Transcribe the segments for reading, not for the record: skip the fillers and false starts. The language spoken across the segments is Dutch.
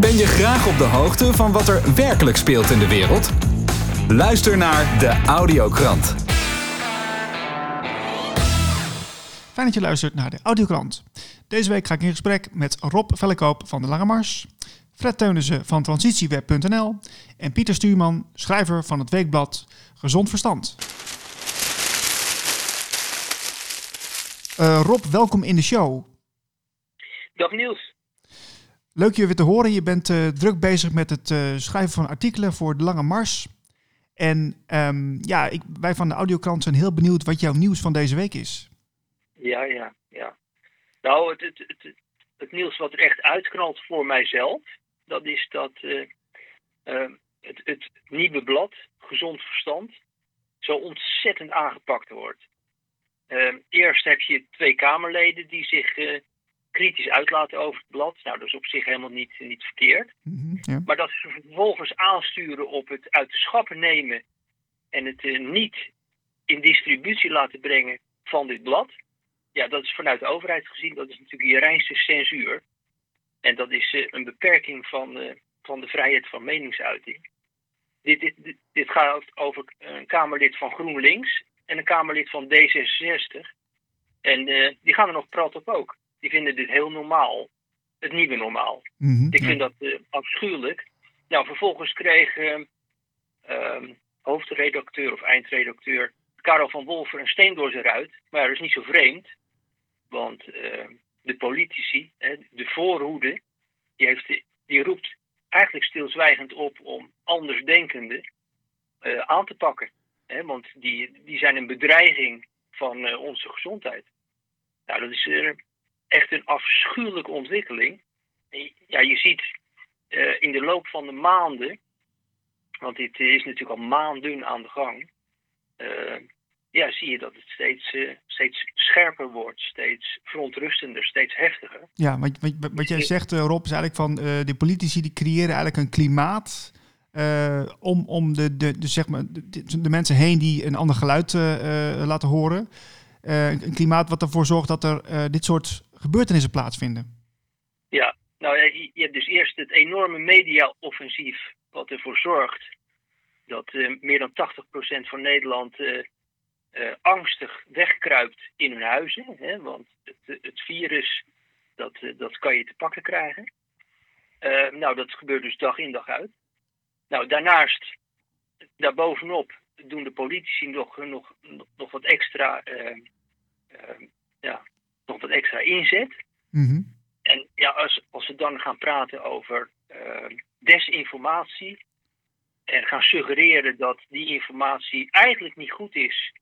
Ben je graag op de hoogte van wat er werkelijk speelt in de wereld? Luister naar de Audiokrant. Fijn dat je luistert naar de Audiokrant. Deze week ga ik in gesprek met Rob Vellekoop van de Lange Mars, Fred Teunissen van Transitieweb.nl en Pieter Stuurman, schrijver van het weekblad Gezond Verstand. Rob, welkom in de show. Dag Niels. Leuk je weer te horen. Je bent druk bezig met het schrijven van artikelen voor de Lange Mars. En wij van de Audiokrant zijn heel benieuwd wat jouw nieuws van deze week is. Ja. Nou, het nieuws wat er echt uitknalt voor mijzelf, dat is dat het nieuwe blad, Gezond Verstand, zo ontzettend aangepakt wordt. Eerst heb je 2 Kamerleden die zich kritisch uitlaten over het blad. Nou, dat is op zich helemaal niet verkeerd. Mm-hmm, ja. Maar dat ze vervolgens aansturen op het uit de schappen nemen en het niet in distributie laten brengen van dit blad. Ja, dat is vanuit de overheid gezien, dat is natuurlijk je reinste censuur. En dat is een beperking van de vrijheid van meningsuiting. Dit gaat over een Kamerlid van GroenLinks en een Kamerlid van D66. En die gaan er nog prat op ook. Die vinden dit heel normaal. Het nieuwe normaal. Mm-hmm. Ik vind dat afschuwelijk. Nou, vervolgens kreeg hoofdredacteur of eindredacteur Karel van Wolferen een steen door zijn ruit. Maar dat is niet zo vreemd. Want de politici, de voorhoede, die roept eigenlijk stilzwijgend op om andersdenkenden aan te pakken. Want die zijn een bedreiging van onze gezondheid. Nou, dat is echt een afschuwelijke ontwikkeling. Ja, je ziet in de loop van de maanden, want dit is natuurlijk al maanden aan de gang, zie je dat het steeds scherper wordt, steeds verontrustender, steeds heftiger. Ja, wat jij zegt, Rob, is eigenlijk van de politici die creëren eigenlijk een klimaat om de mensen heen die een ander geluid laten horen. Een klimaat wat ervoor zorgt dat er dit soort gebeurtenissen plaatsvinden. Ja, nou je hebt dus eerst het enorme media-offensief wat ervoor zorgt dat meer dan 80% van Nederland angstig wegkruipt in hun huizen. Hè? Want het virus, dat kan je te pakken krijgen. Dat gebeurt dus dag in dag uit. Nou, daarnaast, daarbovenop, doen de politici nog wat extra inzet. Mm-hmm. En ja, als we dan gaan praten over desinformatie en gaan suggereren dat die informatie eigenlijk niet goed is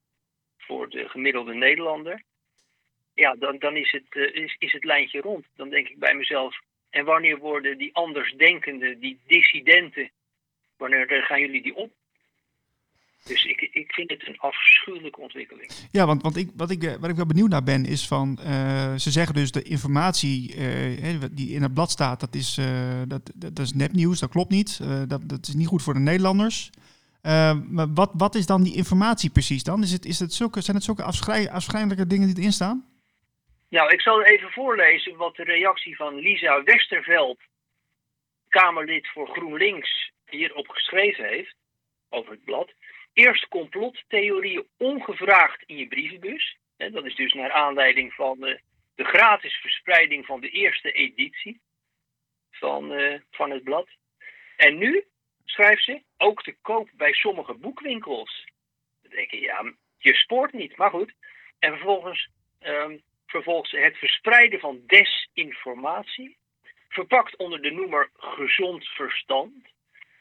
voor de gemiddelde Nederlander, ja, dan is het lijntje rond. Dan denk ik bij mezelf, en wanneer worden die andersdenkenden, die dissidenten, wanneer gaan jullie die op? Dus ik vind het een afschuwelijke ontwikkeling. Ja, want waar ik wel benieuwd naar ben is van, ze zeggen dus de informatie die in het blad staat, dat is nepnieuws, dat klopt niet. Dat is niet goed voor de Nederlanders. Maar wat is dan die informatie precies dan? Zijn het zulke afschrijnlijke dingen die erin staan? Nou, ik zal even voorlezen wat de reactie van Lisa Westerveld, Kamerlid voor GroenLinks, hierop geschreven heeft over het blad. Eerst complottheorieën ongevraagd in je brievenbus. Dat is dus naar aanleiding van de gratis verspreiding van de eerste editie van het blad. En nu, schrijft ze, ook te koop bij sommige boekwinkels. Dan denk je, ja, je spoort niet, maar goed. En vervolgens het verspreiden van desinformatie, verpakt onder de noemer gezond verstand,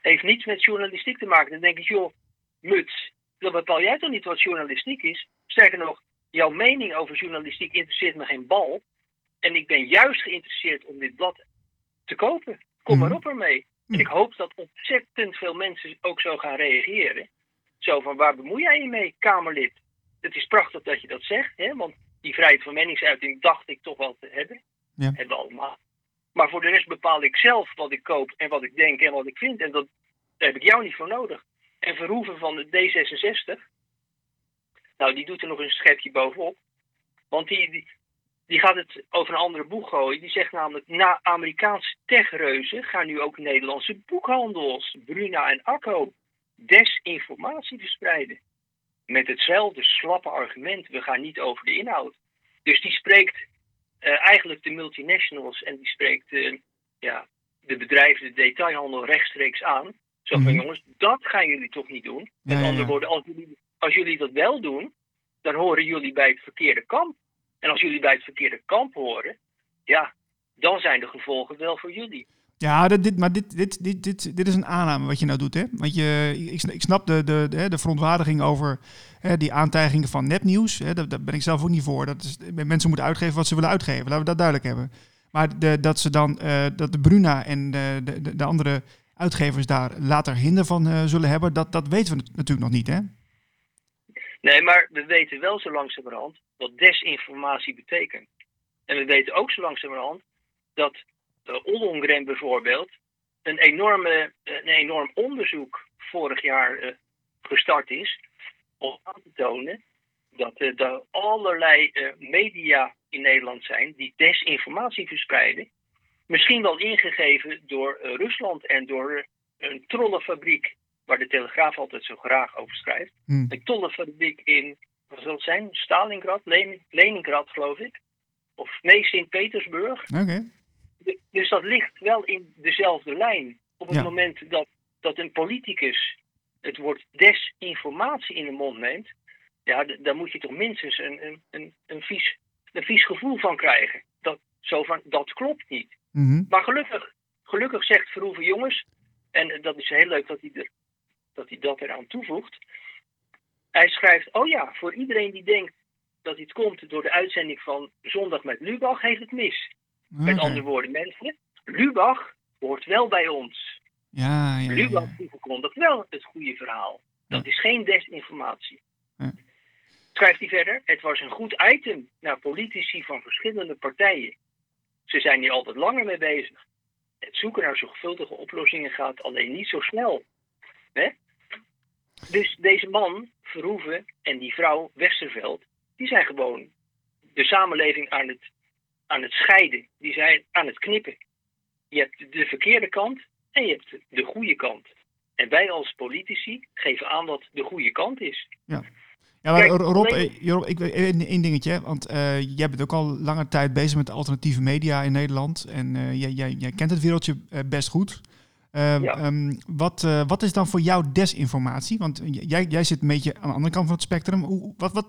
heeft niets met journalistiek te maken. Dan denk ik, joh, muts, dan bepaal jij toch niet wat journalistiek is? Sterker nog, jouw mening over journalistiek interesseert me geen bal. En ik ben juist geïnteresseerd om dit blad te kopen. Kom maar op ermee. En ik hoop dat ontzettend veel mensen ook zo gaan reageren. Zo van, waar bemoei jij je mee, Kamerlid? Het is prachtig dat je dat zegt, hè? Want die vrijheid van meningsuiting dacht ik toch wel te hebben. Ja. Hebben we allemaal. Maar voor de rest bepaal ik zelf wat ik koop en wat ik denk en wat ik vind. En daar heb ik jou niet voor nodig. En Verhoeven van de D66, nou die doet er nog een schepje bovenop. Want die, die, Die gaat het over een andere boeg gooien. Die zegt namelijk, na Amerikaanse techreuzen gaan nu ook Nederlandse boekhandels, Bruna en Akko, desinformatie verspreiden. Met hetzelfde slappe argument, we gaan niet over de inhoud. Dus die spreekt eigenlijk de multinationals en die spreekt de bedrijven, de detailhandel rechtstreeks aan. Zo van, jongens, dat gaan jullie toch niet doen? Met andere woorden, als jullie dat wel doen, dan horen jullie bij het verkeerde kamp. En als jullie bij het verkeerde kamp horen, ja, dan zijn de gevolgen wel voor jullie. Ja, dit is een aanname wat je nou doet, hè? Want ik snap de verontwaardiging over die aantijgingen van nepnieuws. Daar ben ik zelf ook niet voor. Dat is, mensen moeten uitgeven wat ze willen uitgeven. Laten we dat duidelijk hebben. Maar dat de Bruna en de andere uitgevers daar later hinder van zullen hebben, dat weten we natuurlijk nog niet, hè? Nee, maar we weten wel zo langzamerhand wat desinformatie betekent. En we weten ook zo langzamerhand dat Ollongren bijvoorbeeld een enorm onderzoek vorig jaar gestart is om aan te tonen dat er allerlei media in Nederland zijn die desinformatie verspreiden. Misschien wel ingegeven door Rusland en door een trollenfabriek waar de Telegraaf altijd zo graag over schrijft. Een trollenfabriek in, wat zal het zijn? Stalingrad, Leningrad geloof ik. Of nee, Sint-Petersburg. Okay. Dus dat ligt wel in dezelfde lijn. Op het moment dat een politicus het woord desinformatie in de mond neemt, ja, daar moet je toch minstens een vies gevoel van krijgen. Dat klopt niet. Mm-hmm. Maar gelukkig zegt Verhoeven, jongens, en dat is heel leuk dat hij dat eraan toevoegt. Hij schrijft, oh ja, voor iedereen die denkt dat dit komt door de uitzending van Zondag met Lubach, heeft het mis. Okay. Met andere woorden, mensen, Lubach hoort wel bij ons. Ja, Lubach verkondigt wel het goede verhaal. Dat is geen desinformatie. Ja. Schrijft hij verder, het was een goed item naar politici van verschillende partijen. Ze zijn hier altijd langer mee bezig. Het zoeken naar zorgvuldige oplossingen gaat alleen niet zo snel. Hè? Dus deze man, Verhoeven, en die vrouw, Westerveld, die zijn gewoon de samenleving aan het scheiden. Die zijn aan het knippen. Je hebt de verkeerde kant en je hebt de goede kant. En wij als politici geven aan wat de goede kant is. Ja. Ja, maar Rob, ik weet één dingetje, want jij bent ook al lange tijd bezig met alternatieve media in Nederland en jij kent het wereldje best goed. Wat is dan voor jou desinformatie? Want jij zit een beetje aan de andere kant van het spectrum.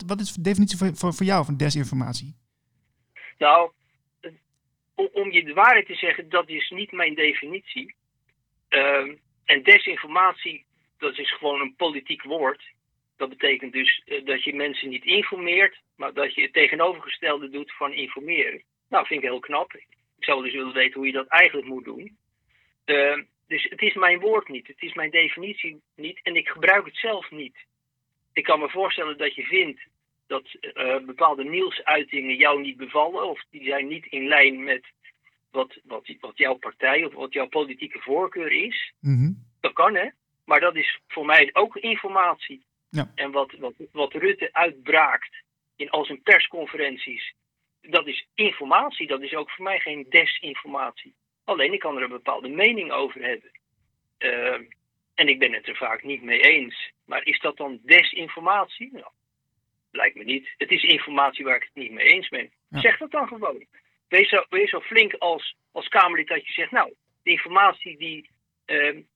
Wat is de definitie voor jou van desinformatie? Nou, om je de waarheid te zeggen, dat is niet mijn definitie. En desinformatie, dat is gewoon een politiek woord. Dat betekent dus dat je mensen niet informeert, maar dat je het tegenovergestelde doet van informeren. Nou, vind ik heel knap. Ik zou dus willen weten hoe je dat eigenlijk moet doen. Dus het is mijn woord niet, het is mijn definitie niet en ik gebruik het zelf niet. Ik kan me voorstellen dat je vindt dat bepaalde nieuwsuitingen jou niet bevallen of die zijn niet in lijn met wat jouw partij of wat jouw politieke voorkeur is. Mm-hmm. Dat kan, hè? Maar dat is voor mij ook informatie. Ja. En wat Rutte uitbraakt in al zijn persconferenties, dat is informatie. Dat is ook voor mij geen desinformatie. Alleen ik kan er een bepaalde mening over hebben. En ik ben het er vaak niet mee eens. Maar is dat dan desinformatie? Nou, lijkt me niet. Het is informatie waar ik het niet mee eens ben. Ja. Zeg dat dan gewoon. Wees zo flink als Kamerlid dat je zegt, nou, de informatie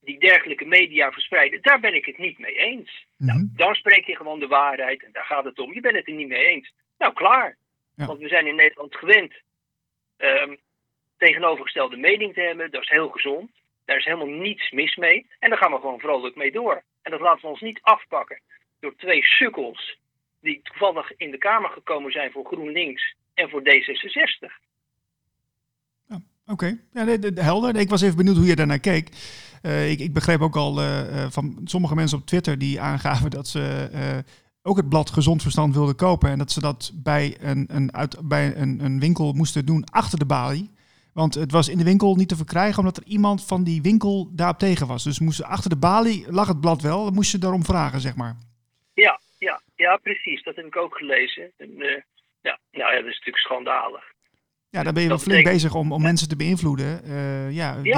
die dergelijke media verspreiden, daar ben ik het niet mee eens. Mm-hmm. Nou, dan spreek je gewoon de waarheid en daar gaat het om. Je bent het er niet mee eens. Nou, klaar. Ja. Want we zijn in Nederland gewend tegenovergestelde mening te hebben. Dat is heel gezond. Daar is helemaal niets mis mee. En daar gaan we gewoon vrolijk mee door. En dat laten we ons niet afpakken door twee sukkels die toevallig in de Kamer gekomen zijn voor GroenLinks en voor D66. Oké, ja, helder. Ik was even benieuwd hoe je daarnaar keek. Ik begreep ook al van sommige mensen op Twitter die aangaven dat ze ook het blad Gezond Verstand wilden kopen. En dat ze dat bij een winkel moesten doen achter de balie. Want het was in de winkel niet te verkrijgen omdat er iemand van die winkel daarop tegen was. Dus moesten achter de balie lag het blad wel. Dan moest je daarom vragen, zeg maar. Ja, precies. Dat heb ik ook gelezen. En, dat is natuurlijk schandalig. Ja, daar ben je wel flink bezig om mensen te beïnvloeden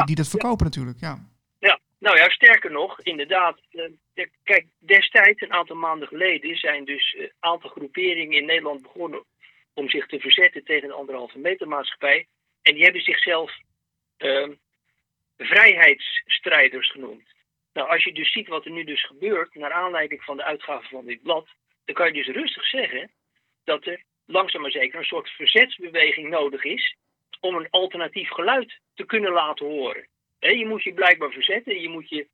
die dat verkopen natuurlijk. Ja. Ja, nou ja, sterker nog, inderdaad. Kijk, destijds, een aantal maanden geleden, zijn dus een aantal groeperingen in Nederland begonnen om zich te verzetten tegen de anderhalve meter maatschappij. En die hebben zichzelf vrijheidsstrijders genoemd. Nou, als je dus ziet wat er nu dus gebeurt, naar aanleiding van de uitgave van dit blad, dan kan je dus rustig zeggen dat er langzaam maar zeker een soort verzetsbeweging nodig is om een alternatief geluid te kunnen laten horen. Je moet je blijkbaar verzetten, je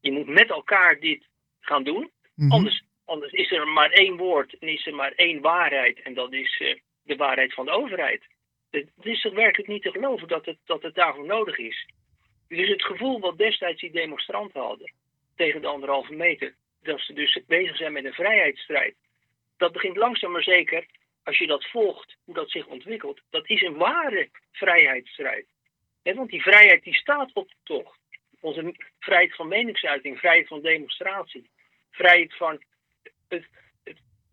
moet met elkaar dit gaan doen. Mm-hmm. Anders is er maar één woord en is er maar één waarheid en dat is de waarheid van de overheid. Het is toch werkelijk niet te geloven dat het daarvoor nodig is. Dus het gevoel wat destijds die demonstranten hadden tegen de anderhalve meter, dat ze dus bezig zijn met een vrijheidsstrijd, dat begint langzaam maar zeker, als je dat volgt, hoe dat zich ontwikkelt, dat is een ware vrijheidsstrijd. Want die vrijheid die staat op de tocht. Onze vrijheid van meningsuiting, vrijheid van demonstratie, vrijheid van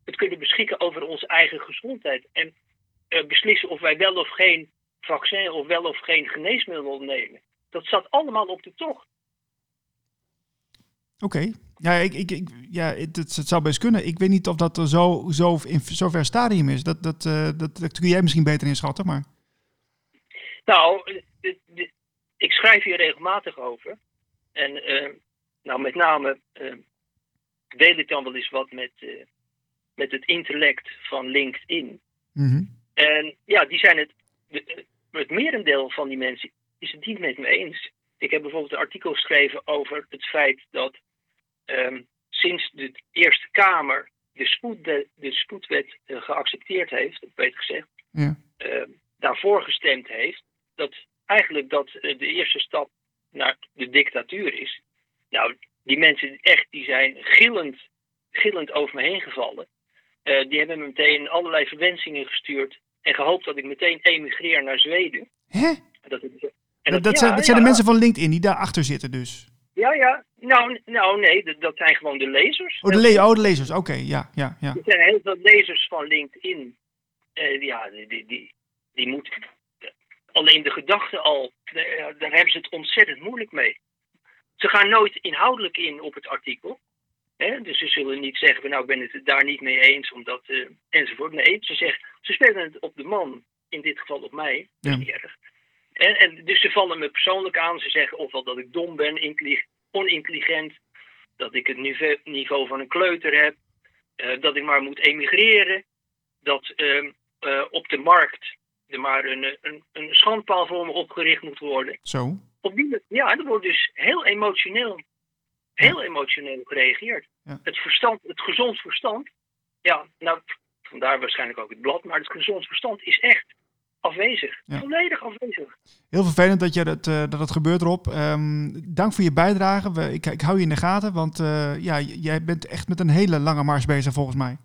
het kunnen beschikken over onze eigen gezondheid en beslissen of wij wel of geen vaccin of wel of geen geneesmiddel nemen. Dat zat allemaal op de tocht. Oké. Ja, het zou best kunnen. Ik weet niet of dat er zover stadium is. Dat kun jij misschien beter inschatten, maar... Nou, ik schrijf hier regelmatig over. En met name deel ik dan wel eens wat met het intellect van LinkedIn. Mm-hmm. En ja, die zijn het merendeel van die mensen is het niet met me eens. Ik heb bijvoorbeeld een artikel geschreven over het feit dat sinds de Eerste Kamer de spoedwet geaccepteerd heeft, of beter gezegd, daarvoor gestemd heeft, dat eigenlijk de eerste stap naar de dictatuur is. Nou, die mensen die zijn gillend over me heen gevallen. Die hebben me meteen allerlei verwensingen gestuurd en gehoopt dat ik meteen emigreer naar Zweden. Hè? Dat zijn de mensen van LinkedIn die daarachter zitten dus. Ja. Nee, dat zijn gewoon de lezers. De lezers, oké. Ja. Er zijn heel veel lezers van LinkedIn. Die moeten... Alleen de gedachte al, daar hebben ze het ontzettend moeilijk mee. Ze gaan nooit inhoudelijk in op het artikel. Dus ze zullen niet zeggen, nou ik ben het daar niet mee eens, omdat enzovoort. Nee, ze spelen het op de man, in dit geval op mij. Ja. Niet erg. En dus ze vallen me persoonlijk aan. Ze zeggen ofwel dat ik dom ben, onintelligent, dat ik het niveau van een kleuter heb, dat ik maar moet emigreren, dat op de markt er maar een schandpaal voor me opgericht moet worden. Zo. Er wordt dus heel emotioneel gereageerd. Ja. Het gezond verstand, vandaar waarschijnlijk ook het blad, maar het gezond verstand is echt afwezig. Ja. Volledig afwezig. Heel vervelend dat het gebeurt, Rob. Dank voor je bijdrage. Ik hou je in de gaten, want jij bent echt met een hele lange mars bezig volgens mij.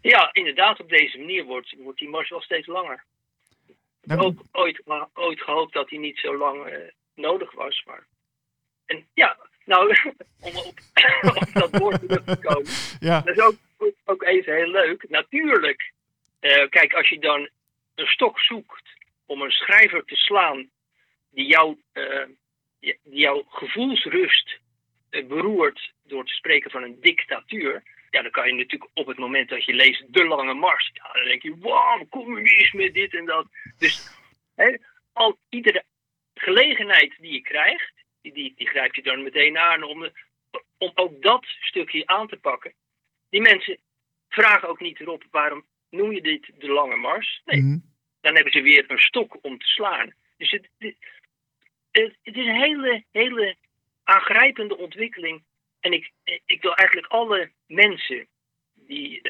Ja, inderdaad. Op deze manier wordt die mars wel steeds langer. Nou, ik heb ook ooit gehoopt dat die niet zo lang nodig was. Maar... En ja, nou, om op dat woord terug te komen. Ja. Dat is ook even heel leuk. Natuurlijk. Kijk, als je dan een stok zoekt om een schrijver te slaan die jouw gevoelsrust beroert door te spreken van een dictatuur, ja, dan kan je natuurlijk op het moment dat je leest De Lange Mars, ja, dan denk je, wauw, communisme, dit en dat. Dus iedere gelegenheid die je krijgt, die grijp je dan meteen aan om ook dat stukje aan te pakken. Die mensen vragen ook niet erop waarom noem je dit De Lange Mars? Nee, Dan hebben ze weer een stok om te slaan. Dus het is een hele, hele aangrijpende ontwikkeling. En ik wil eigenlijk alle mensen die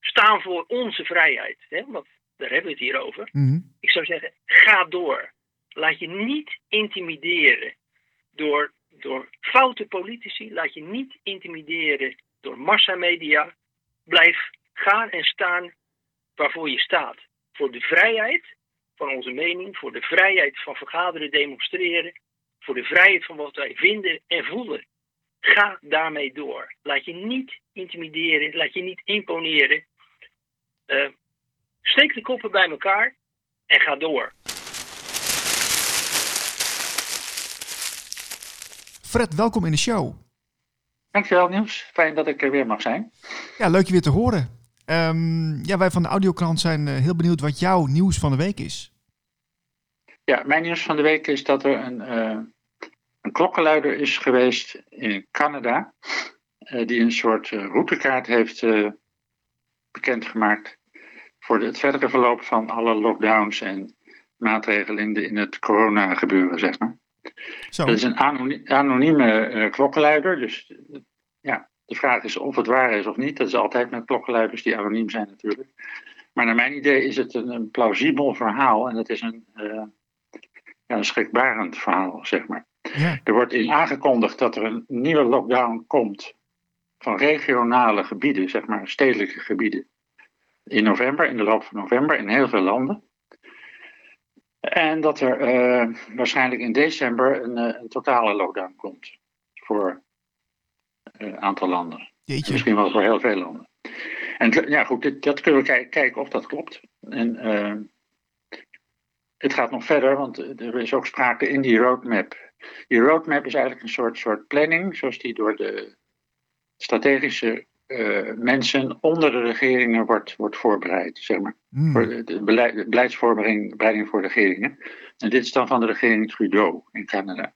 staan voor onze vrijheid, hè, want daar hebben we het hier over. Mm-hmm. Ik zou zeggen, ga door. Laat je niet intimideren door foute politici. Laat je niet intimideren door massamedia. Blijf gaan en staan waarvoor je staat. Voor de vrijheid van onze mening, voor de vrijheid van vergaderen, demonstreren, voor de vrijheid van wat wij vinden en voelen. Ga daarmee door. Laat je niet intimideren, laat je niet imponeren. Steek de koppen bij elkaar en ga door. Fred, welkom in de show. Dankjewel Nieuws, fijn dat ik er weer mag zijn. Ja, leuk je weer te horen. Wij van de Audiokrant zijn heel benieuwd wat jouw nieuws van de week is. Ja, mijn nieuws van de week is dat er een klokkenluider is geweest in Canada. Die een soort routekaart heeft bekendgemaakt voor het verdere verloop van alle lockdowns en maatregelen in het corona gebeuren, zeg maar. Zo. Dat is een anonieme klokkenluider, dus ja, de vraag is of het waar is of niet. Dat is altijd met klokkenluiders die anoniem zijn natuurlijk. Maar naar mijn idee is het een plausibel verhaal en het is een schrikbarend verhaal, zeg maar. Ja. Er wordt in aangekondigd dat er een nieuwe lockdown komt van regionale gebieden, zeg maar stedelijke gebieden, in november, in de loop van november, in heel veel landen. En dat er waarschijnlijk in december een totale lockdown komt voor een aantal landen. Misschien wel voor heel veel landen. En ja goed, dat kunnen we kijken of dat klopt. En het gaat nog verder, want er is ook sprake in die roadmap. Die roadmap is eigenlijk een soort planning, zoals die door de strategische mensen onder de regeringen wordt voorbereid, zeg maar. De beleidsvoorbereiding voor regeringen. En dit is dan van de regering Trudeau in Canada.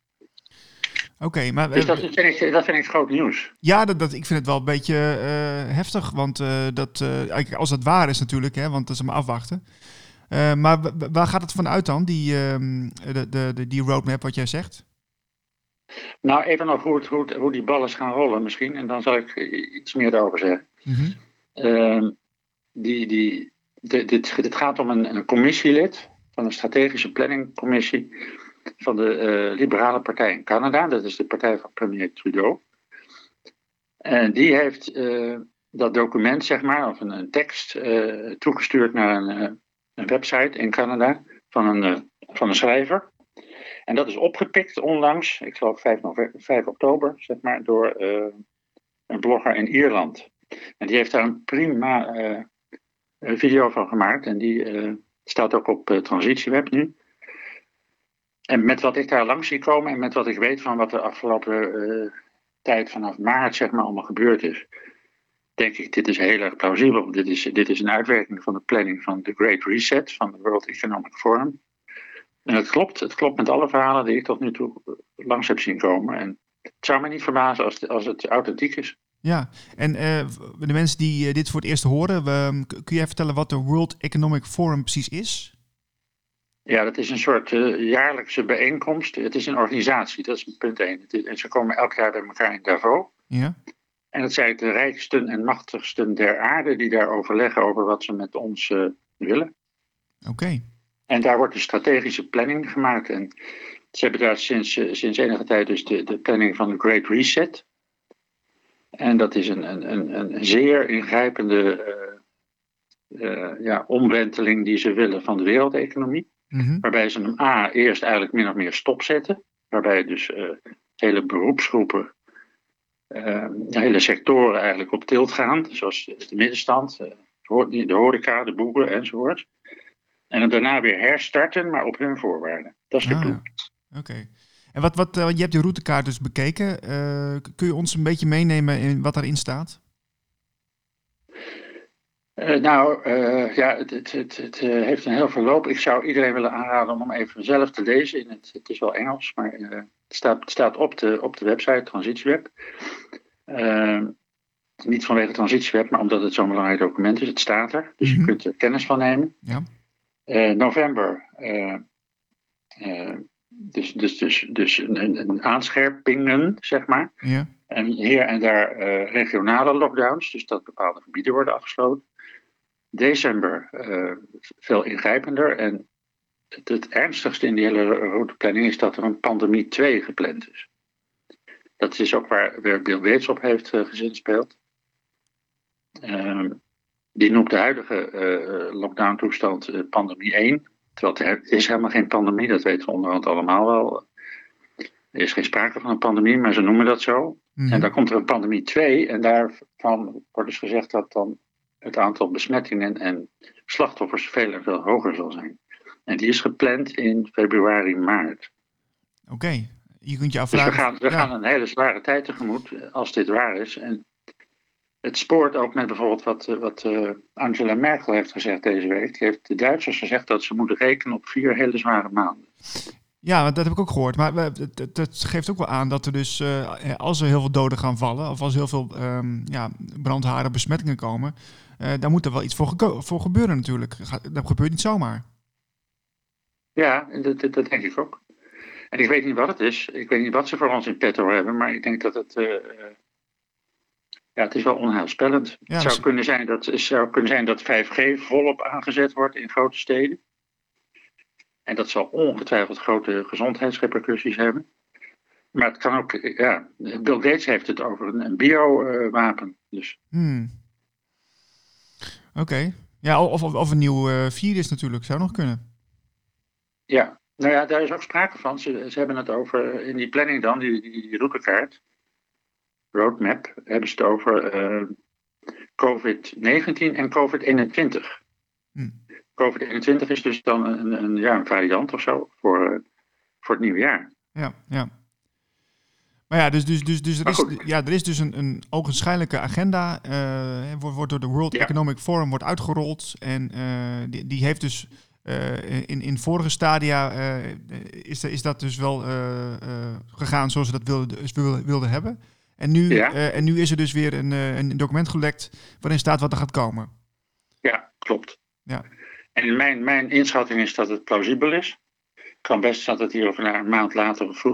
Oké, maar... Dus dat vind ik groot nieuws. Ja, ik vind het wel een beetje heftig, want als dat waar is natuurlijk, hè, want dat is maar afwachten. Maar waar gaat het vanuit dan, die roadmap wat jij zegt? Nou, even nog hoe die ballen gaan rollen misschien. En dan zal ik iets meer daarover zeggen. Mm-hmm. Dit gaat om een commissielid van een strategische planningcommissie van de Liberale Partij in Canada. Dat is de partij van premier Trudeau. En die heeft dat document, zeg maar, of een tekst toegestuurd naar een website in Canada van een schrijver. En dat is opgepikt onlangs, ik geloof 5 oktober, zeg maar, door een blogger in Ierland. En die heeft daar een prima video van gemaakt. En die staat ook op Transitieweb nu. En met wat ik daar langs zie komen en met wat ik weet van wat de afgelopen tijd vanaf maart, zeg maar, allemaal gebeurd is, denk ik, dit is heel erg plausibel. Dit is een uitwerking van de planning van de Great Reset van de World Economic Forum. En het klopt met alle verhalen die ik tot nu toe langs heb zien komen. En het zou me niet verbazen als het authentiek is. Ja, en de mensen die dit voor het eerst horen, kun jij vertellen wat de World Economic Forum precies is? Ja, dat is een soort jaarlijkse bijeenkomst. Het is een organisatie, dat is punt 1. En ze komen elk jaar bij elkaar in Davos. Ja. En dat zijn de rijksten en machtigsten der aarde die daar overleggen over wat ze met ons willen. Oké. En daar wordt een strategische planning gemaakt. En ze hebben daar sinds enige tijd dus de planning van de Great Reset. En dat is een zeer ingrijpende omwenteling die ze willen van de wereldeconomie. Mm-hmm. Waarbij ze hem eerst eigenlijk min of meer stopzetten. Waarbij dus hele beroepsgroepen, hele sectoren eigenlijk op tilt gaan. Zoals de middenstand, de horeca, de boeren enzovoort. En hem daarna weer herstarten, maar op hun voorwaarden. Dat is de doel. Oké. En je hebt die routekaart dus bekeken. Kun je ons een beetje meenemen in wat daarin staat? Het heeft een heel verloop. Ik zou iedereen willen aanraden om hem even zelf te lezen. Het is wel Engels, maar het staat op de website Transitieweb. Niet vanwege Transitieweb, maar omdat het zo'n belangrijk document is. Het staat er, dus je kunt er kennis van nemen. Ja. November, dus een aanscherpingen, zeg maar. Ja. En hier en daar regionale lockdowns, dus dat bepaalde gebieden worden afgesloten. December, veel ingrijpender. En het ernstigste in die hele routeplanning is dat er een pandemie 2 gepland is. Dat is ook waar Bill Gates op heeft gezinspeeld. Die noemt de huidige lockdown-toestand pandemie 1. Terwijl het is helemaal geen pandemie, dat weten we onderhand allemaal wel. Er is geen sprake van een pandemie, maar ze noemen dat zo. Mm. En dan komt er een pandemie 2 en daarvan wordt dus gezegd dat dan het aantal besmettingen en slachtoffers veel en veel hoger zal zijn. En die is gepland in februari, maart. Oké, je kunt je afvragen. Dus we gaan een hele zware tijd tegemoet als dit waar is. En het spoort ook met bijvoorbeeld wat Angela Merkel heeft gezegd deze week. Die heeft de Duitsers gezegd dat ze moeten rekenen op 4 hele zware maanden. Ja, dat heb ik ook gehoord. Maar dat geeft ook wel aan dat er dus, als er heel veel doden gaan vallen, of als heel veel brandharen besmettingen komen, daar moet er wel iets voor gebeuren natuurlijk. Dat gebeurt niet zomaar. Ja, dat denk ik ook. En ik weet niet wat het is. Ik weet niet wat ze voor ons in petto hebben, maar ik denk dat het... het is wel onheilspellend. Ja, het zou kunnen zijn dat 5G volop aangezet wordt in grote steden. En dat zal ongetwijfeld grote gezondheidsrepercussies hebben. Maar het kan ook... Ja, Bill Gates heeft het over een biowapen. Dus. Oké. Ja, of een nieuw virus natuurlijk. Zou nog kunnen. Ja, nou ja, daar is ook sprake van. Ze hebben het over... In die planning dan, die routekaart... Roadmap, hebben ze het over COVID-19 en COVID-21. COVID-21 is dus dan een variant of zo voor het nieuwe jaar. Ja. Maar ja, er is dus een ogenschijnlijke agenda. Wordt door de World Economic Forum wordt uitgerold. En die heeft dus in vorige stadia is dat dus wel gegaan zoals ze dat wilden hebben. En nu is er dus weer een document gelekt waarin staat wat er gaat komen. Ja, klopt. Ja. En mijn inschatting is dat het plausibel is. Het kan best dat het hier over een maand later of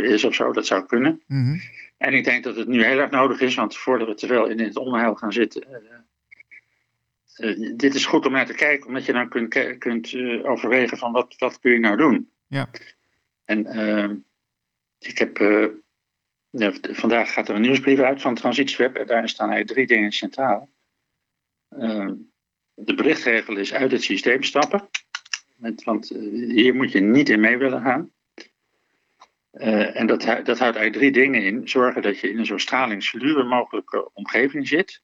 is of zo. Dat zou kunnen. Mm-hmm. En ik denk dat het nu heel erg nodig is, want voordat we te veel in het onheil gaan zitten... dit is goed om naar te kijken, omdat je dan kunt overwegen van wat kun je nou doen. Ja. En ik heb... vandaag gaat er een nieuwsbrief uit van Transitieweb en daarin staan eigenlijk 3 dingen centraal. De berichtregel is uit het systeem stappen, want hier moet je niet in mee willen gaan. En dat houdt eigenlijk 3 dingen in. Zorgen dat je in een zo stralingsluwe mogelijke omgeving zit.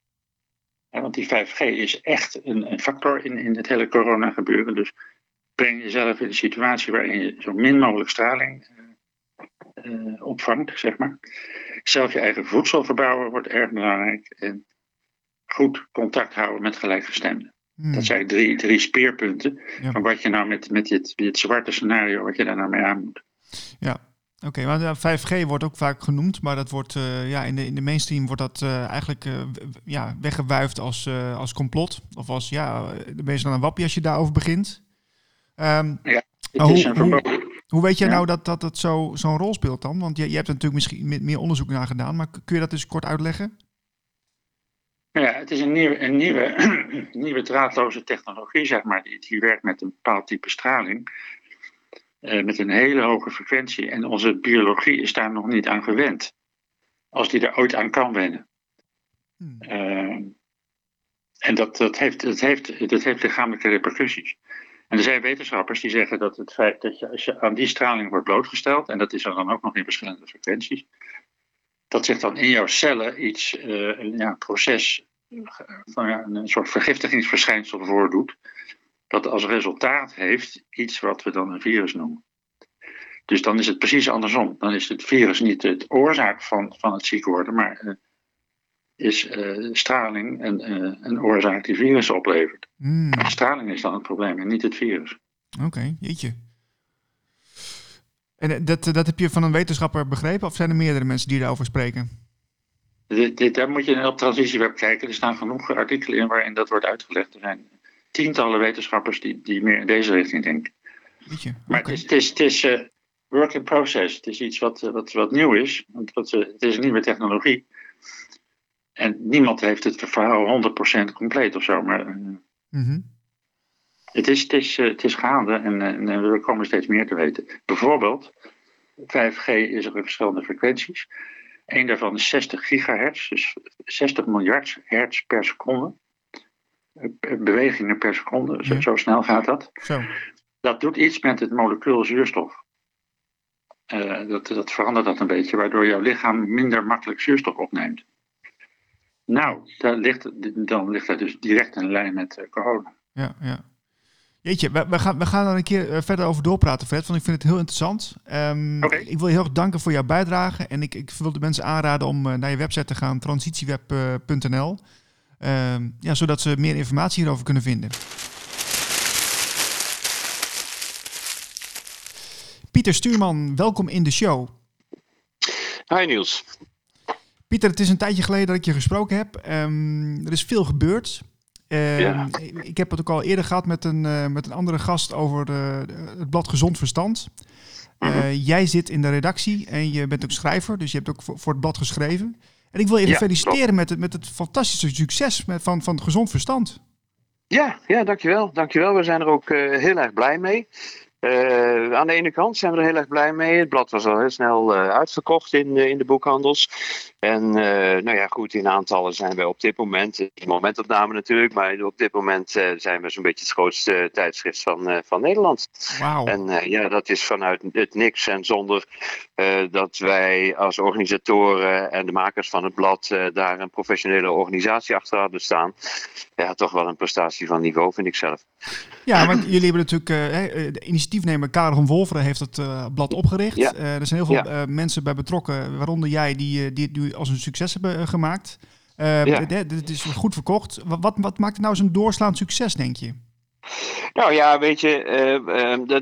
Want die 5G is echt een factor in het hele corona gebeuren. Dus breng jezelf in een situatie waarin je zo min mogelijk straling... opvangt, zeg maar. Zelf je eigen voedsel verbouwen wordt erg belangrijk. En goed contact houden met gelijkgestemden. Dat zijn 3 speerpunten van wat je nou met dit zwarte scenario, wat je daar nou mee aan moet. Ja, oké. Maar 5G wordt ook vaak genoemd, maar dat wordt in de mainstream wordt dat eigenlijk weggewuifd als complot. Of als, de meest dan een wappie als je daarover begint. Hoe weet jij nou dat zo'n rol speelt dan? Want je hebt er natuurlijk misschien meer onderzoek naar gedaan, maar kun je dat dus kort uitleggen? Ja, het is een nieuwe draadloze technologie, zeg maar, die werkt met een bepaald type straling, met een hele hoge frequentie. En onze biologie is daar nog niet aan gewend, als die er ooit aan kan wennen. En dat heeft lichamelijke repercussies. En er zijn wetenschappers die zeggen dat het feit dat je, als je aan die straling wordt blootgesteld, en dat is er dan ook nog in verschillende frequenties, dat zich dan in jouw cellen een soort vergiftigingsverschijnsel voordoet, dat als resultaat heeft iets wat we dan een virus noemen. Dus dan is het precies andersom. Dan is het virus niet de oorzaak van het ziek worden, maar is straling een oorzaak die virussen oplevert. Straling is dan het probleem en niet het virus. Oké, jeetje. En dat heb je van een wetenschapper begrepen? Of zijn er meerdere mensen die daarover spreken? Daar moet je op Transitieweb kijken. Er staan genoeg artikelen in waarin dat wordt uitgelegd. Er zijn tientallen wetenschappers die meer in deze richting denken. Jeetje, okay. Maar het is work in process. Het is iets wat nieuw is. Want het is een nieuwe technologie. En niemand heeft het verhaal 100% compleet of zo, maar het is gaande en we komen steeds meer te weten. Bijvoorbeeld, 5G is er in verschillende frequenties. Eén daarvan is 60 gigahertz, dus 60 miljard hertz per seconde. Bewegingen per seconde, zo snel gaat dat. Zo. Dat doet iets met het molecuul zuurstof. Dat verandert dat een beetje, waardoor jouw lichaam minder makkelijk zuurstof opneemt. Nou, dan ligt dat dus direct in lijn met corona. Ja. Jeetje, we gaan daar een keer verder over doorpraten, Fred, want ik vind het heel interessant. Okay. Ik wil je heel erg danken voor jouw bijdrage en ik wil de mensen aanraden om naar je website te gaan, transitieweb.nl, zodat ze meer informatie hierover kunnen vinden. Pieter Stuurman, welkom in de show. Hi Niels. Pieter, het is een tijdje geleden dat ik je gesproken heb. Er is veel gebeurd. Ik heb het ook al eerder gehad met een andere gast over het blad Gezond Verstand. Jij zit in de redactie en je bent ook schrijver, dus je hebt ook voor het blad geschreven. En ik wil je feliciteren met het fantastische succes van het Gezond Verstand. Ja, dankjewel. We zijn er ook heel erg blij mee. Aan de ene kant zijn we er heel erg blij mee. Het blad was al heel snel uitverkocht in de boekhandels. En in aantallen zijn we op dit moment, momentopname natuurlijk, maar op dit moment zijn we zo'n beetje het grootste tijdschrift van Nederland. Wow. En dat is vanuit het niks en zonder dat wij als organisatoren en de makers van het blad daar een professionele organisatie achter hadden staan. Ja, toch wel een prestatie van niveau, vind ik zelf. Ja, want jullie hebben natuurlijk de initiatiefnemer Karel van Wolferen heeft het blad opgericht. Ja. Er zijn heel veel mensen bij betrokken, waaronder jij, die als een succes hebben gemaakt. Dit is goed verkocht. Wat maakt het nou zo'n doorslaand succes, denk je? Nou ja, weet je,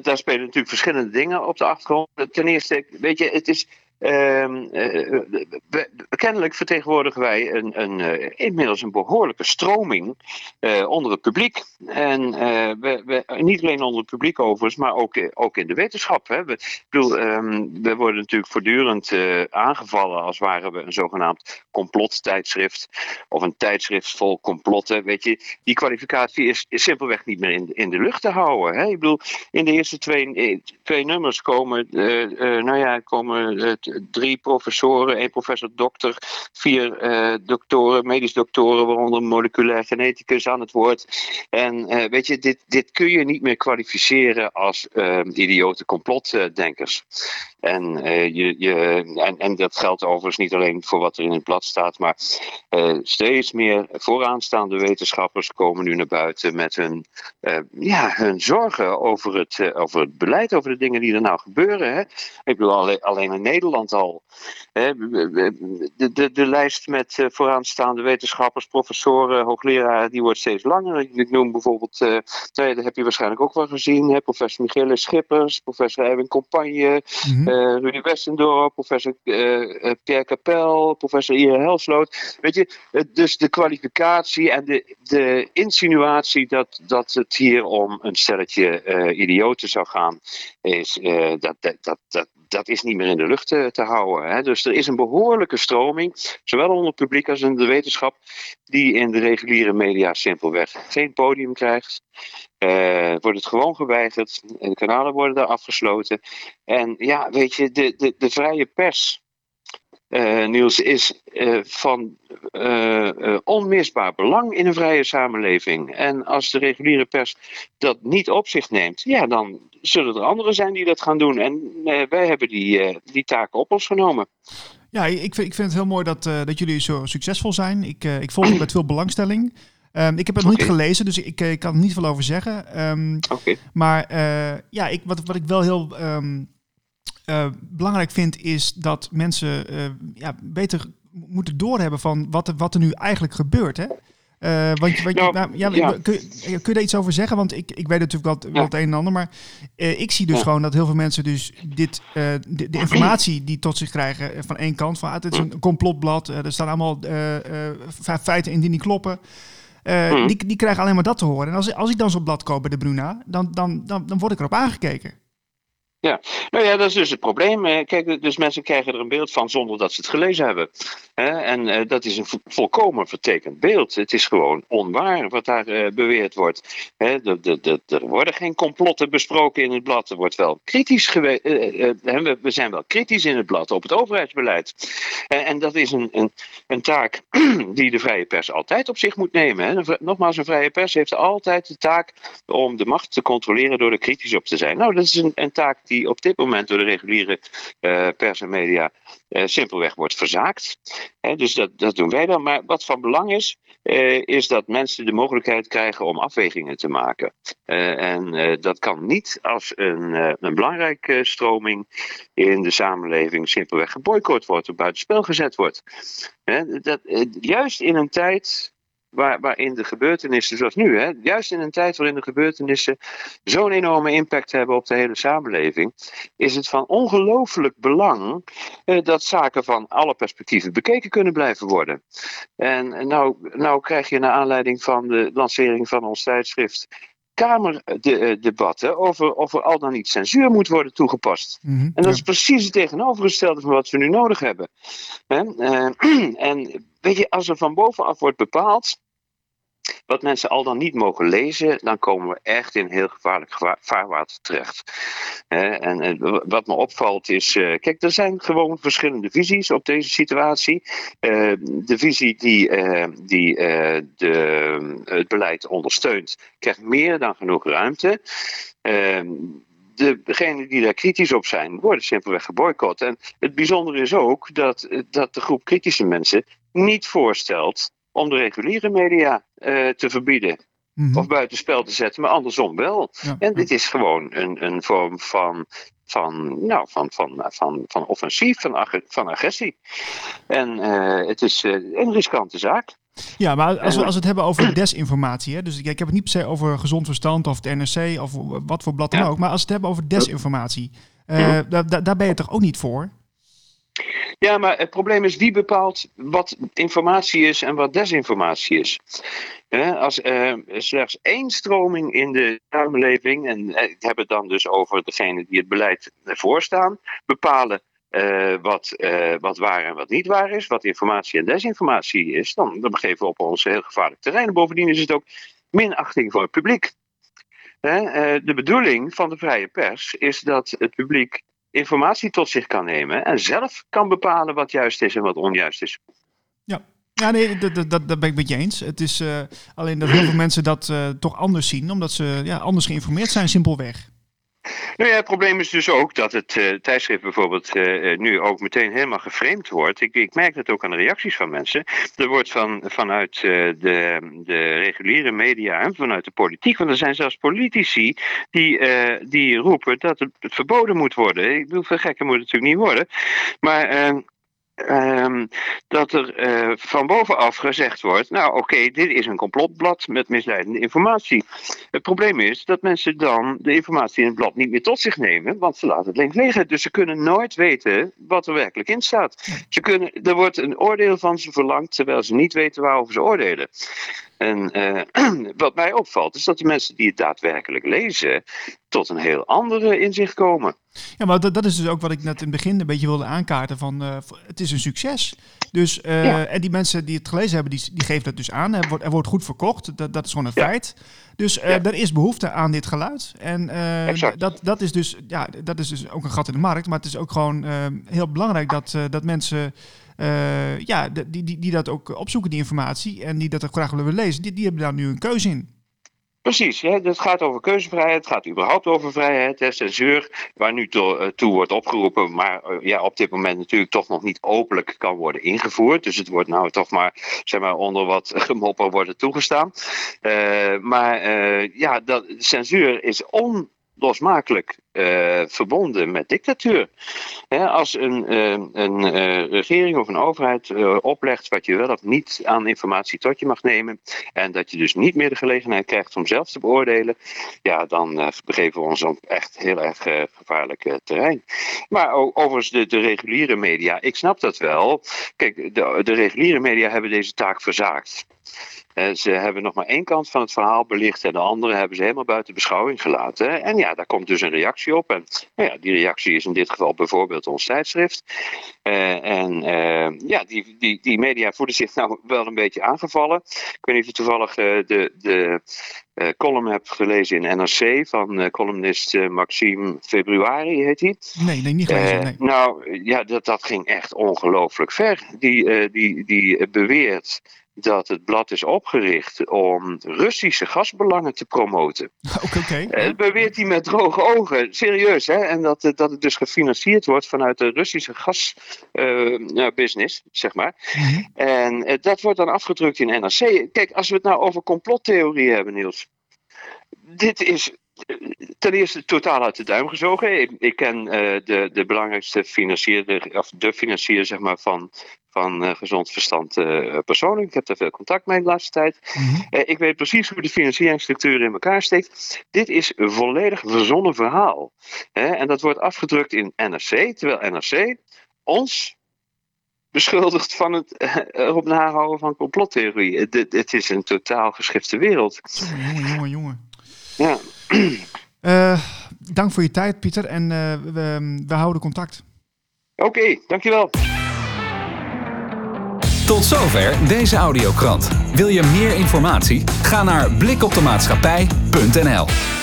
daar spelen natuurlijk verschillende dingen op de achtergrond. Ten eerste, weet je, het is... kennelijk vertegenwoordigen wij inmiddels een behoorlijke stroming onder het publiek. En we niet alleen onder het publiek overigens, maar ook in de wetenschap. Hè. We worden natuurlijk voortdurend aangevallen als waren we een zogenaamd complottijdschrift of een tijdschrift vol complotten. Weet je, die kwalificatie is simpelweg niet meer in de lucht te houden. Hè. Ik bedoel, in de eerste twee nummers komen 3 professoren, 1 professor-dokter, 4 doktoren, medisch doktoren, waaronder moleculair geneticus aan het woord. En weet je, dit kun je niet meer kwalificeren als idiote complotdenkers. En dat geldt overigens niet alleen voor wat er in het blad staat, maar steeds meer vooraanstaande wetenschappers komen nu naar buiten met hun zorgen over het beleid, over de dingen die er nou gebeuren. Hè? Ik bedoel, alleen in Nederland al. De lijst met vooraanstaande wetenschappers, professoren, hoogleraren, die wordt steeds langer. Ik noem bijvoorbeeld, dat heb je waarschijnlijk ook wel gezien, professor Michèle Schippers, professor Ewald Compagne, Rudy Westendorp, professor Pierre Capel, professor Ira Helsloot. Weet je, dus de kwalificatie en de insinuatie dat het hier om een stelletje idioten zou gaan, is dat is niet meer in de lucht te houden. Hè. Dus er is een behoorlijke stroming, zowel onder het publiek als in de wetenschap, die in de reguliere media simpelweg geen podium krijgt. Wordt het gewoon geweigerd. De kanalen worden daar afgesloten. En ja, weet je, de vrije pers, Niels, is van onmisbaar belang in een vrije samenleving. En als de reguliere pers dat niet op zich neemt, ja, dan zullen er anderen zijn die dat gaan doen. En wij hebben die taak op ons genomen. Ja, ik vind het heel mooi dat jullie zo succesvol zijn. Ik volg het met veel belangstelling. Ik heb het nog niet gelezen, dus ik kan er niet veel over zeggen. Maar wat ik wel heel belangrijk vind, is dat mensen beter moeten doorhebben van wat er nu eigenlijk gebeurt. Hè? Kun je daar iets over zeggen? Want ik weet natuurlijk wel het een en ander, maar ik zie dus gewoon dat heel veel mensen dus de informatie die tot zich krijgen van één kant, van het is een complotblad, er staan allemaal feiten in die niet kloppen. Die krijgen alleen maar dat te horen. En als ik dan zo'n blad koop bij de Bruna, dan word ik erop aangekeken. Ja, nou ja, dat is dus het probleem. Kijk, dus mensen krijgen er een beeld van zonder dat ze het gelezen hebben. En dat is een volkomen vertekend beeld. Het is gewoon onwaar wat daar beweerd wordt. Er worden geen complotten besproken in het blad. Er wordt wel kritisch geweest. We zijn wel kritisch in het blad op het overheidsbeleid. En dat is een taak die de vrije pers altijd op zich moet nemen. Nogmaals, een vrije pers heeft altijd de taak om de macht te controleren door er kritisch op te zijn. Nou, dat is een taak die die op dit moment door de reguliere pers en media simpelweg wordt verzaakt. Dus dat doen wij dan. Maar wat van belang is, is dat mensen de mogelijkheid krijgen om afwegingen te maken. En dat kan niet als een belangrijke stroming in de samenleving simpelweg geboycott wordt of buitenspel gezet wordt. Juist in een tijd waarin de gebeurtenissen, zoals nu, juist in een tijd waarin de gebeurtenissen zo'n enorme impact hebben op de hele samenleving, is het van ongelooflijk belang dat zaken van alle perspectieven bekeken kunnen blijven worden. En nou krijg je naar aanleiding van de lancering van ons tijdschrift Kamerdebatten over of er al dan niet censuur moet worden toegepast. Mm-hmm, en dat is precies het tegenovergestelde van wat we nu nodig hebben. En weet je, als er van bovenaf wordt bepaald wat mensen al dan niet mogen lezen, dan komen we echt in heel gevaarlijk vaarwater terecht. En wat me opvalt is, kijk, er zijn gewoon verschillende visies op deze situatie. De visie die het beleid ondersteunt, krijgt meer dan genoeg ruimte. Degenen die daar kritisch op zijn, worden simpelweg geboycott. En het bijzondere is ook dat de groep kritische mensen niet voorstelt om de reguliere media te verbieden. Mm-hmm. Of buitenspel te zetten, maar andersom wel. Ja. En dit is gewoon een vorm van offensief, van agressie. En het is een riskante zaak. Ja, maar als we het hebben over desinformatie, hè, dus ik heb het niet per se over Gezond Verstand of het NRC of wat voor blad dan ook, maar als we het hebben over desinformatie, daar ben je toch ook niet voor? Ja, maar het probleem is wie bepaalt wat informatie is en wat desinformatie is. Als slechts één stroming in de samenleving, en ik heb het dan dus over degenen die het beleid voorstaan, bepalen wat waar en wat niet waar is, wat informatie en desinformatie is, dan begeven we op ons heel gevaarlijk terrein. En bovendien is het ook minachting voor het publiek. De bedoeling van de vrije pers is dat het publiek informatie tot zich kan nemen en zelf kan bepalen wat juist is en wat onjuist is. Ja, nee, dat ben ik met je eens. Het is alleen dat heel veel mensen dat toch anders zien, omdat ze anders geïnformeerd zijn, simpelweg. Nou ja, het probleem is dus ook dat het tijdschrift bijvoorbeeld nu ook meteen helemaal geframed wordt. Ik merk dat ook aan de reacties van mensen. Er wordt vanuit de reguliere media en vanuit de politiek, want er zijn zelfs politici die roepen dat het verboden moet worden. Ik bedoel, veel gekker moet het natuurlijk niet worden. Maar dat er van bovenaf gezegd wordt, dit is een complotblad met misleidende informatie. Het probleem is dat mensen dan de informatie in het blad niet meer tot zich nemen, want ze laten het links liggen. Dus ze kunnen nooit weten wat er werkelijk in staat. Er wordt een oordeel van ze verlangd, terwijl ze niet weten waarover ze oordelen. En wat mij opvalt is dat de mensen die het daadwerkelijk lezen tot een heel andere inzicht komen. Ja, maar dat is dus ook wat ik net in het begin een beetje wilde aankaarten van het is een succes. Dus, En die mensen die het gelezen hebben, die geven dat dus aan. Er wordt goed verkocht, dat is gewoon een feit. Dus er is behoefte aan dit geluid. En dat is dus ook een gat in de markt. Maar het is ook gewoon heel belangrijk dat mensen die dat ook opzoeken, die informatie, en die dat ook graag willen lezen, die hebben daar nu een keuze in. Precies, het gaat over keuzevrijheid, het gaat überhaupt over vrijheid, censuur, waar nu toe wordt opgeroepen, maar op dit moment natuurlijk toch nog niet openlijk kan worden ingevoerd. Dus het wordt nou toch maar, onder wat gemopper worden toegestaan. Censuur is onlosmakelijk verbonden met dictatuur. Als een regering of een overheid oplegt wat je wel of niet aan informatie tot je mag nemen, en dat je dus niet meer de gelegenheid krijgt om zelf te beoordelen, dan begeven we ons op echt heel erg gevaarlijk terrein. Maar overigens de reguliere media, ik snap dat wel. Kijk, de reguliere media hebben deze taak verzaakt. Ze hebben nog maar één kant van het verhaal belicht en de andere hebben ze helemaal buiten beschouwing gelaten. En daar komt dus een reactie op. En die reactie is in dit geval bijvoorbeeld ons tijdschrift. Die media voelen zich nou wel een beetje aangevallen. Ik weet niet of je toevallig de column heb gelezen in NRC van columnist Maxime Februari, heet hij. Nee, niet gelezen. Nee. Dat ging echt ongelooflijk ver. Die beweert dat het blad is opgericht om Russische gasbelangen te promoten. Oké. Beweert hij met droge ogen. Serieus, hè? En dat het dus gefinancierd wordt vanuit de Russische gasbusiness, zeg maar. Mm-hmm. En dat wordt dan afgedrukt in NRC. Kijk, als we het nou over complottheorie hebben, Niels. Dit is ten eerste totaal uit de duim gezogen. Ik ken de belangrijkste financier, of de financier, zeg maar, van Gezond Verstand persoonlijk. Ik heb daar veel contact mee de laatste tijd. Mm-hmm. Ik weet precies hoe de financieringsstructuur in elkaar steekt. Dit is een volledig verzonnen verhaal. En dat wordt afgedrukt in NRC, terwijl NRC ons beschuldigd van het op nahouden van complottheorie. Het is een totaal geschifte wereld. Jongen. Ja. Dank voor je tijd, Pieter. En we houden contact. Oké, dankjewel. Tot zover deze Audiokrant. Wil je meer informatie? Ga naar blikopdemaatschappij.nl.